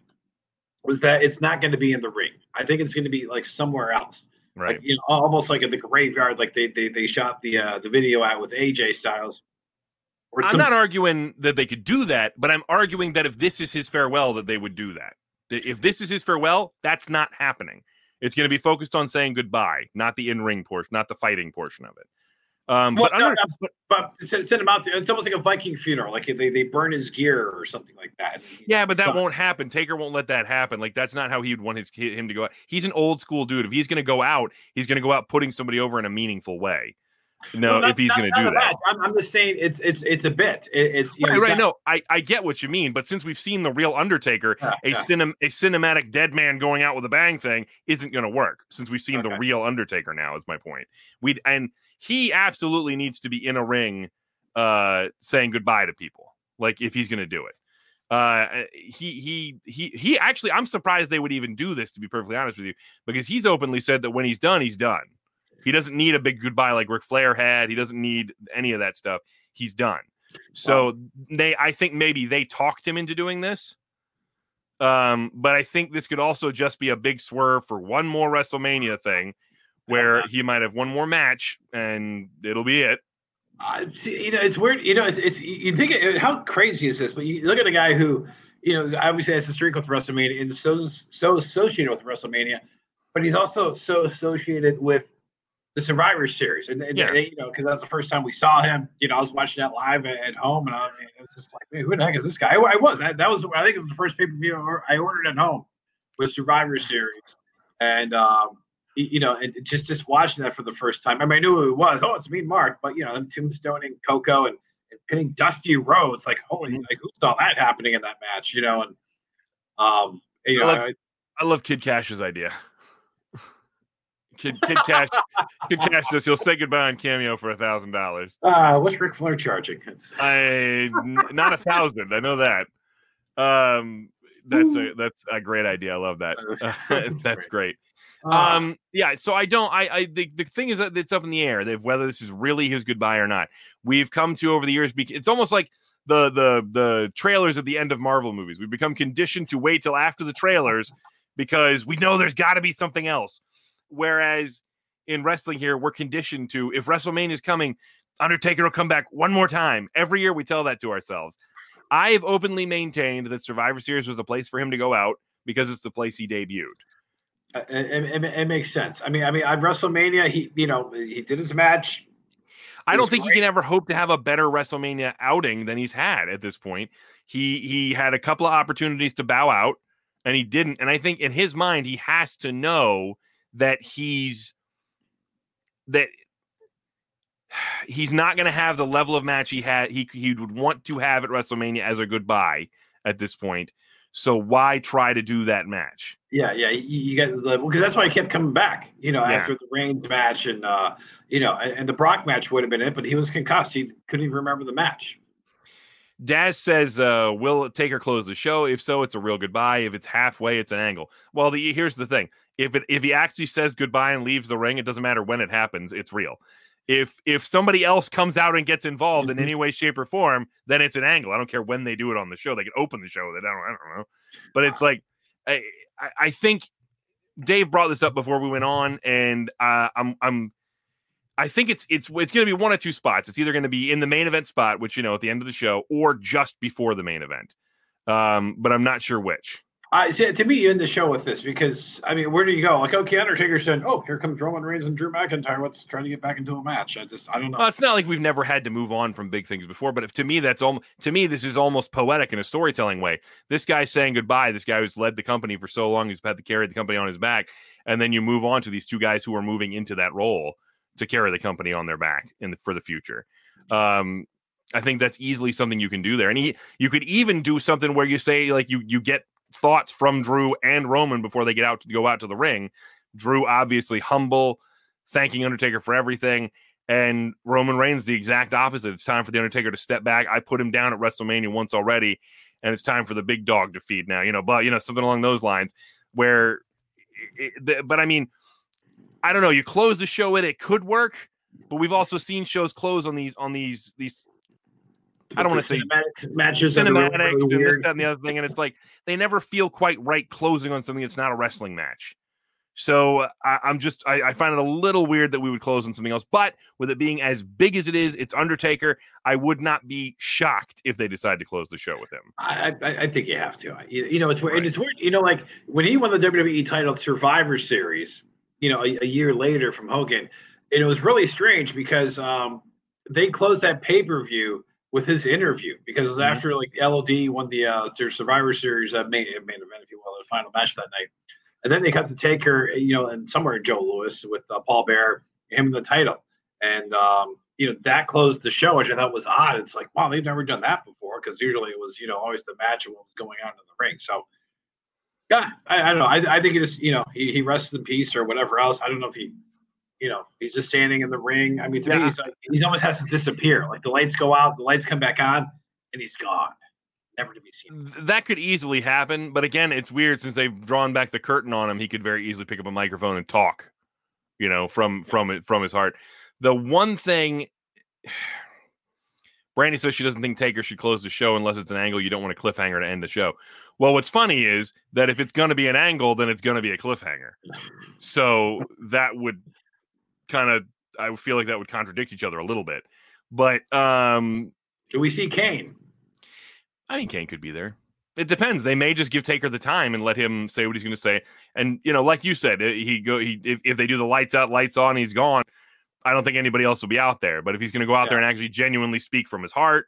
was that it's not going to be in the ring. I think it's going to be like somewhere else. Right, like, you know, almost like at the graveyard, like they shot the video out with AJ Styles. I'm not arguing that they could do that, but I'm arguing that if this is his farewell, that they would do that. If this is his farewell, that's not happening. It's going to be focused on saying goodbye, not the in-ring portion, not the fighting portion of it. But send him out there. It's almost like a Viking funeral. Like they burn his gear or something like that. Yeah, but that won't happen. Taker won't let that happen. Like that's not how he'd want him to go out. He's an old school dude. If he's going to go out, he's going to go out putting somebody over in a meaningful way. If he's going to do that, I'm just saying it's a bit. It's you know, right. No, I get what you mean, but since we've seen the real Undertaker, a cinematic dead man going out with a bang thing isn't going to work. Since we've seen the real Undertaker, now is my point. He absolutely needs to be in a ring, saying goodbye to people. Like if he's going to do it, he actually, I'm surprised they would even do this, to be perfectly honest with you, because he's openly said that when he's done, he's done. He doesn't need a big goodbye like Ric Flair had. He doesn't need any of that stuff. He's done. So I think maybe they talked him into doing this. But I think this could also just be a big swerve for one more WrestleMania thing where he might have one more match and it'll be it. You know, it's weird. You know, it's you think how crazy is this? But you look at a guy who, you know, obviously has a streak with WrestleMania and so associated with WrestleMania, but he's also so associated with the Survivor Series, you know, because that's the first time we saw him. You know, I was watching that live at home, and I mean, it was just like, man, who the heck is this guy? I think it was the first pay-per-view I ordered at home with Survivor Series, and you know, and just watching that for the first time. I mean, I knew who it was. Oh, it's me, Mark. But you know, them tombstoning Coco and pinning Dusty Rhodes, like holy, like who saw that happening in that match? You know, and you know, I love Kid Cash's idea. Kid Cash says he'll say goodbye on Cameo for $1,000. What's Ric Flair charging? Not $1,000. I know that. That's a great idea. I love that. That's great. Yeah. So the thing is that it's up in the air whether this is really his goodbye or not. We've come to over the years. It's almost like the trailers at the end of Marvel movies. We've become conditioned to wait till after the trailers because we know there's got to be something else. Whereas in wrestling here, we're conditioned to, if WrestleMania is coming, Undertaker will come back one more time. Every year we tell that to ourselves. I have openly maintained that Survivor Series was the place for him to go out because it's the place he debuted. It makes sense. I mean, at WrestleMania, he did his match. I don't think he can ever hope to have a better WrestleMania outing than he's had at this point. He had a couple of opportunities to bow out, and he didn't. And I think in his mind, he has to know that he's not going to have the level of match he would want to have at WrestleMania as a goodbye at this point. So why try to do that match? Yeah, you guys, because that's why he kept coming back. You know, after the Reigns match and you know, and the Brock match would have been it, but he was concussed. He couldn't even remember the match. Daz says, will Taker close the show? If so, it's a real goodbye. If it's halfway, it's an angle. Well, here's the thing. If he actually says goodbye and leaves the ring, it doesn't matter when it happens. It's real. If somebody else comes out and gets involved in any way, shape, or form, then it's an angle. I don't care when they do it on the show. They can open the show with it. I don't know. But it's like, I think Dave brought this up before we went on, and I think it's going to be one of two spots. It's either going to be in the main event spot, which, you know, at the end of the show, or just before the main event. But I'm not sure which. To me, you end the show with this because, I mean, where do you go? Like, okay, Undertaker's done. Oh, here comes Roman Reigns and Drew McIntyre. Let's try to get back into a match. I don't know. Well, it's not like we've never had to move on from big things before, but this is almost poetic in a storytelling way. This guy saying goodbye, this guy who's led the company for so long, who's had to carry the company on his back, and then you move on to these two guys who are moving into that role to carry the company on their back for the future. I think that's easily something you can do there. And you could even do something where you say, like, you get thoughts from Drew and Roman before they get out to go out to the ring. Drew obviously humble, thanking Undertaker for everything, and Roman Reigns the exact opposite. It's time for the Undertaker to step back. I put him down at WrestleMania once already, and it's time for the big dog to feed now. Something along those lines. But I mean, I don't know. You close the show, it could work, but we've also seen shows close on these. I don't want to say matches cinematics and this, that, and the other thing. And it's like they never feel quite right closing on something that's not a wrestling match. So I find it a little weird that we would close on something else. But with it being as big as it is, it's Undertaker. I would not be shocked if they decide to close the show with him. I think you have to. It's weird. Right. It's weird. Like when he won the WWE title Survivor Series, a year later from Hogan, and it was really strange because they closed that pay-per-view with his interview, because it was after like LOD won their Survivor Series main event, if you will, the final match that night, and then they cut to Taker, and somewhere Joe Louis with Paul Bearer, him the title, and that closed the show, which I thought was odd. It's like, wow, they've never done that before, because usually it was always the match and what was going on in the ring. So yeah, I don't know. I think it is he rests in peace or whatever else. I don't know if he. He's just standing in the ring. I mean, to me, he's almost has to disappear. Like the lights go out, the lights come back on, and he's gone, never to be seen. That could easily happen, but again, it's weird since they've drawn back the curtain on him. He could very easily pick up a microphone and talk, from his heart. The one thing, Brandy says she doesn't think Taker should close the show unless it's an angle. You don't want a cliffhanger to end the show. Well, what's funny is that if it's going to be an angle, then it's going to be a cliffhanger. So that would. I feel like that would contradict each other a little bit, but do we see Kane? I mean, Kane could be there. It depends. They may just give Taker the time and let him say what he's going to say. And like you said, if they do the lights out, lights on, he's gone. I don't think anybody else will be out there. But if he's going to go out there and actually genuinely speak from his heart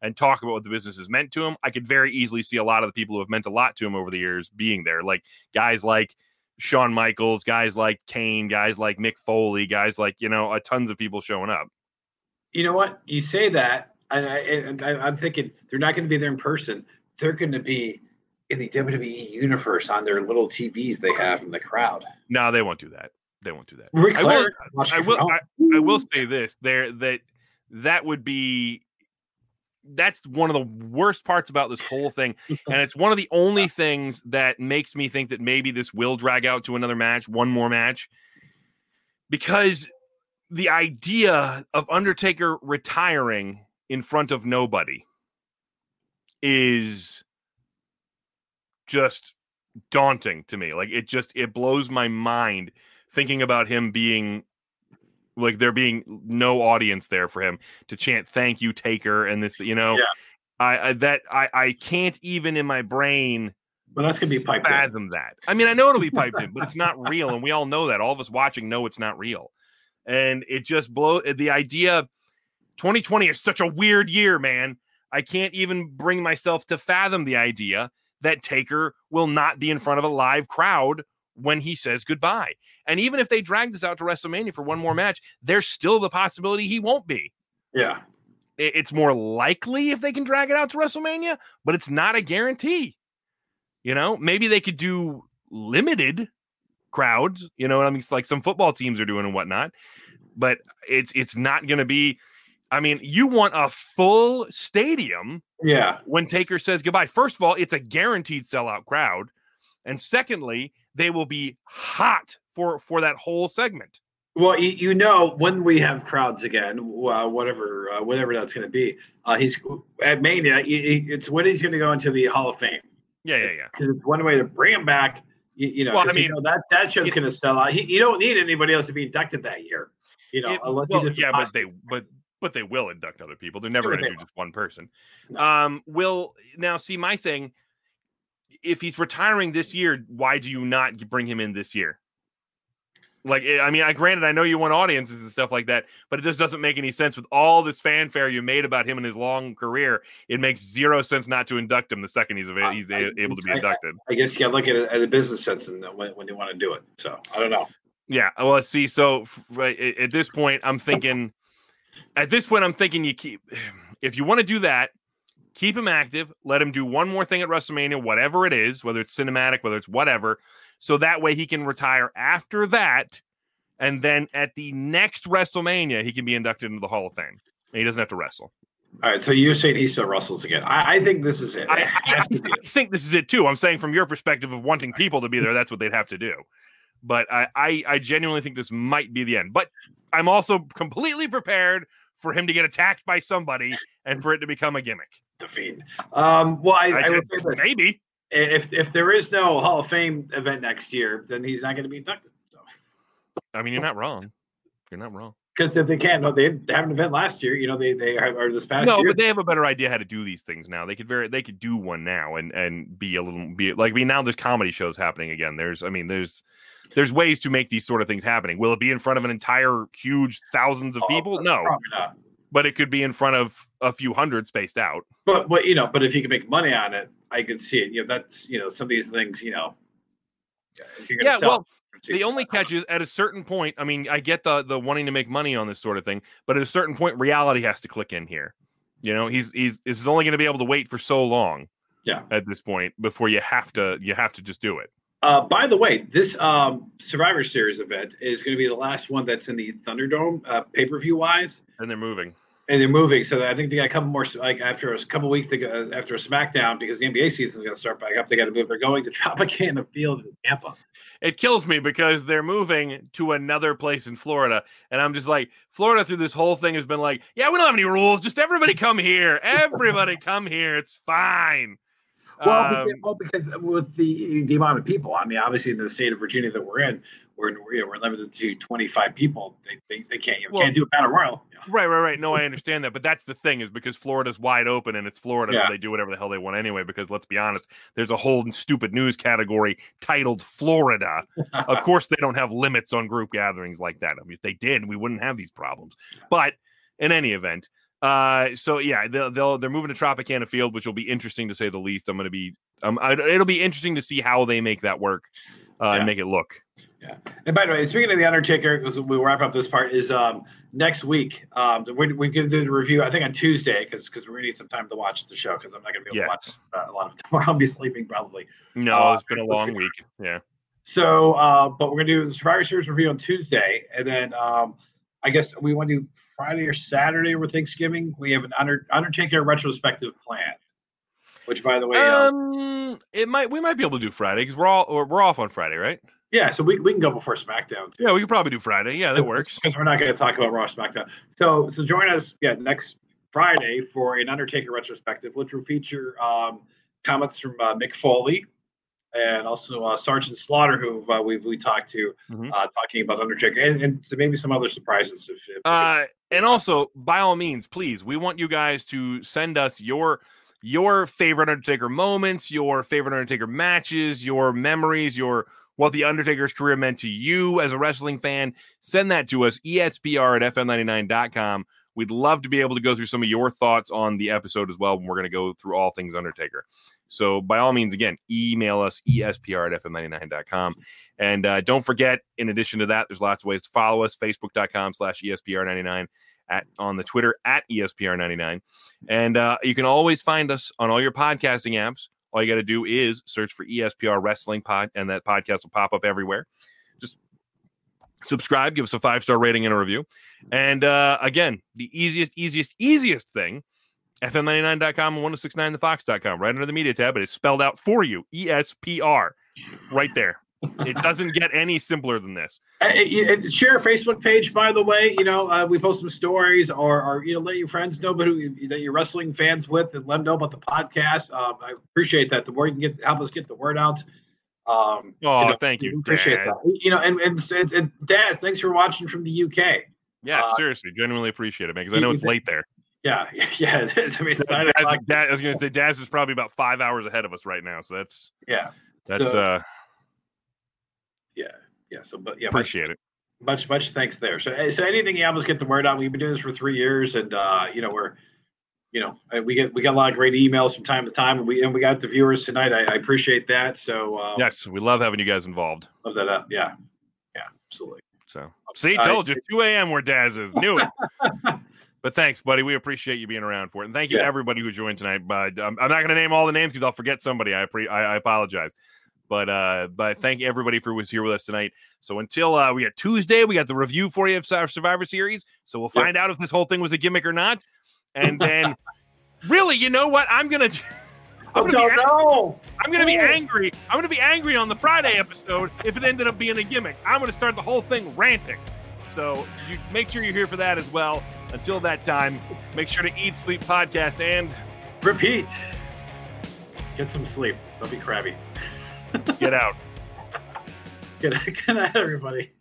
and talk about what the business has meant to him, I could very easily see a lot of the people who have meant a lot to him over the years being there, like guys like Shawn Michaels, guys like Kane, guys like Mick Foley, guys like, tons of people showing up. You know what? You say that, and I'm thinking they're not going to be there in person. They're going to be in the WWE universe on their little TVs they have in the crowd. No, they won't do that. I will say this there, that would be. That's one of the worst parts about this whole thing. And it's one of the only things that makes me think that maybe this will drag out to another match, one more match, because the idea of Undertaker retiring in front of nobody is just daunting to me. Like it blows my mind thinking about him being like there being no audience there for him to chant "Thank you, Taker," and this, I can't even in my brain. Well, that's gonna be piped in. That. I mean, I know it'll be piped in, but it's not real, and we all know that. All of us watching know it's not real, and it just blows. The idea, 2020 is such a weird year, man. I can't even bring myself to fathom the idea that Taker will not be in front of a live crowd when he says goodbye. And even if they drag this out to WrestleMania for one more match, there's still the possibility he won't be. Yeah. It's more likely if they can drag it out to WrestleMania, but it's not a guarantee. Maybe they could do limited crowds, what I mean? It's like some football teams are doing and whatnot, but it's not going to be, I mean, you want a full stadium. Yeah. When Taker says goodbye, first of all, it's a guaranteed sellout crowd. And secondly, they will be hot for that whole segment. Well, when we have crowds again, whatever that's going to be, he's at Mania. It's when he's going to go into the Hall of Fame. Yeah. Because it's one way to bring him back. That show's going to sell out. You don't need anybody else to be inducted that year. But they will induct other people. They're never going to do just one person. No. Now see my thing. if he's retiring this year, why do you not bring him in this year? Like, I mean, granted, I know you want audiences and stuff like that, but it just doesn't make any sense with all this fanfare you made about him and his long career. It makes zero sense not to induct him the second he's able to be inducted. I guess you got to look at it at a business sense and when you want to do it. So I don't know. Yeah. Well, let's see. So at this point, I'm thinking you keep, if you want to do that, keep him active, let him do one more thing at WrestleMania, whatever it is, whether it's cinematic, whether it's whatever. So that way he can retire after that. And then at the next WrestleMania, he can be inducted into the Hall of Fame. And he doesn't have to wrestle. All right. So you're saying he still wrestles again. I think this is it. I think this is it too. I'm saying from your perspective of wanting people to be there, that's what they'd have to do. But I genuinely think this might be the end. But I'm also completely prepared for him to get attacked by somebody and for it to become a gimmick. The Fiend. Well, I would say this. Maybe. If there is no Hall of Fame event next year, then he's not going to be inducted. So. I mean, you're not wrong. You're not wrong. Because if they can't, no, they didn't have an event last year. You know, they are this past year. No, but they have a better idea how to do these things now. They could do one now and be a little be like. I mean, now there's comedy shows happening again. There's ways to make these sort of things happening. Will it be in front of an entire huge thousands of people? No, probably not. But it could be in front of a few hundred spaced out. But you know, but if you can make money on it, I could see it. You know, that's, you know, some of these things, you know. If you're sell, well, the only catch is at a certain point. I mean, I get the wanting to make money on this sort of thing, but at a certain point, reality has to click in here. You know, he's only going to be able to wait for so long. Yeah. At this point, before you have to just do it. By the way, this Survivor Series event is going to be the last one that's in the Thunderdome, pay-per-view wise. And they're moving. So I think they got a couple more, like after a couple weeks after a SmackDown, because the NBA season is going to start back up. They got to move. They're going to Tropicana Field in Tampa. It kills me because they're moving to another place in Florida, and I'm just like, Florida through this whole thing has been like, yeah, we don't have any rules. Just everybody come here. Everybody come here. It's fine. Well, because with the amount of people, I mean, obviously in the state of Virginia that we're in, we're limited to 25 people. They can't do a battle royal. Yeah. Right. No, I understand that, but that's the thing is because Florida's wide open and it's Florida, So they do whatever the hell they want anyway. Because let's be honest, there's a whole stupid news category titled Florida. Of course, they don't have limits on group gatherings like that. I mean, if they did, we wouldn't have these problems. But in any event. They're moving to Tropicana Field, which will be interesting to say the least. It'll be interesting to see how they make that work and make it look. Yeah. And by the way, speaking of the Undertaker, because we wrap up this part, is next week. We're going to do the review, I think, on Tuesday, because we're going to need some time to watch the show because I'm not going to be able to watch a lot of tomorrow. I'll be sleeping probably. No, it's been a long week. Yeah. So, but we're going to do the Survivor Series review on Tuesday, and then I guess we want to. Friday or Saturday over Thanksgiving, we have an Undertaker retrospective planned. Which, by the way, we might be able to do Friday because we're off on Friday, right? Yeah, so we can go before SmackDown too. Yeah, we can probably do Friday. Yeah, that works because we're not going to talk about Raw SmackDown. So join us next Friday for an Undertaker retrospective, which will feature comments from Mick Foley and also Sergeant Slaughter, who we talked to, talking about Undertaker and so maybe some other surprises. And also, by all means, please, we want you guys to send us your favorite Undertaker moments, your favorite Undertaker matches, your memories, what the Undertaker's career meant to you as a wrestling fan. Send that to us, ESPR at FM99.com. We'd love to be able to go through some of your thoughts on the episode as well when we're going to go through all things Undertaker. So by all means, again, email us, ESPR at FM99.com. And don't forget, in addition to that, there's lots of ways to follow us, Facebook.com/ESPR99, on the Twitter @ESPR99. And you can always find us on all your podcasting apps. All you got to do is search for ESPR Wrestling Pod, and that podcast will pop up everywhere. Just subscribe, give us a 5-star rating and a review. And again, the easiest thing, FM99.com and 1069thefox.com, right under the media tab, but it's spelled out for you, ESPR, right there. It doesn't get any simpler than this. Share our Facebook page, by the way. You know, we post some stories, or you know, let your friends know that you're wrestling fans with, and let them know about the podcast. I appreciate that. The more you can help us get the word out. Thank you. Appreciate Dad. That. You know, and Daz, thanks for watching from the UK. Yeah, seriously, genuinely appreciate it, man. Because I know it's late there. Yeah. It is. I mean, it's I was going to say, Daz is probably about 5 hours ahead of us right now. So So, appreciate it. Much thanks there. So anything you help us get the word out. We've been doing this for 3 years, and we got a lot of great emails from time to time, and we got the viewers tonight. I appreciate that. So yes, we love having you guys involved. Love that up. Yeah, absolutely. So see, told you 2 a.m. where Daz is. Knew it. But thanks, buddy. We appreciate you being around for it, and thank you to everybody who joined tonight. But I'm not going to name all the names because I'll forget somebody. I apologize. But thank everybody for who's here with us tonight. So until we got Tuesday, we got the review for you of Survivor Series. So we'll find out if this whole thing was a gimmick or not. And then, really, you know what? I'm gonna be angry on the Friday episode if it ended up being a gimmick. I'm gonna start the whole thing ranting. So you make sure you're here for that as well. Until that time, make sure to eat, sleep, podcast, and repeat. Get some sleep. Don't be crabby. Get out. Good night, everybody.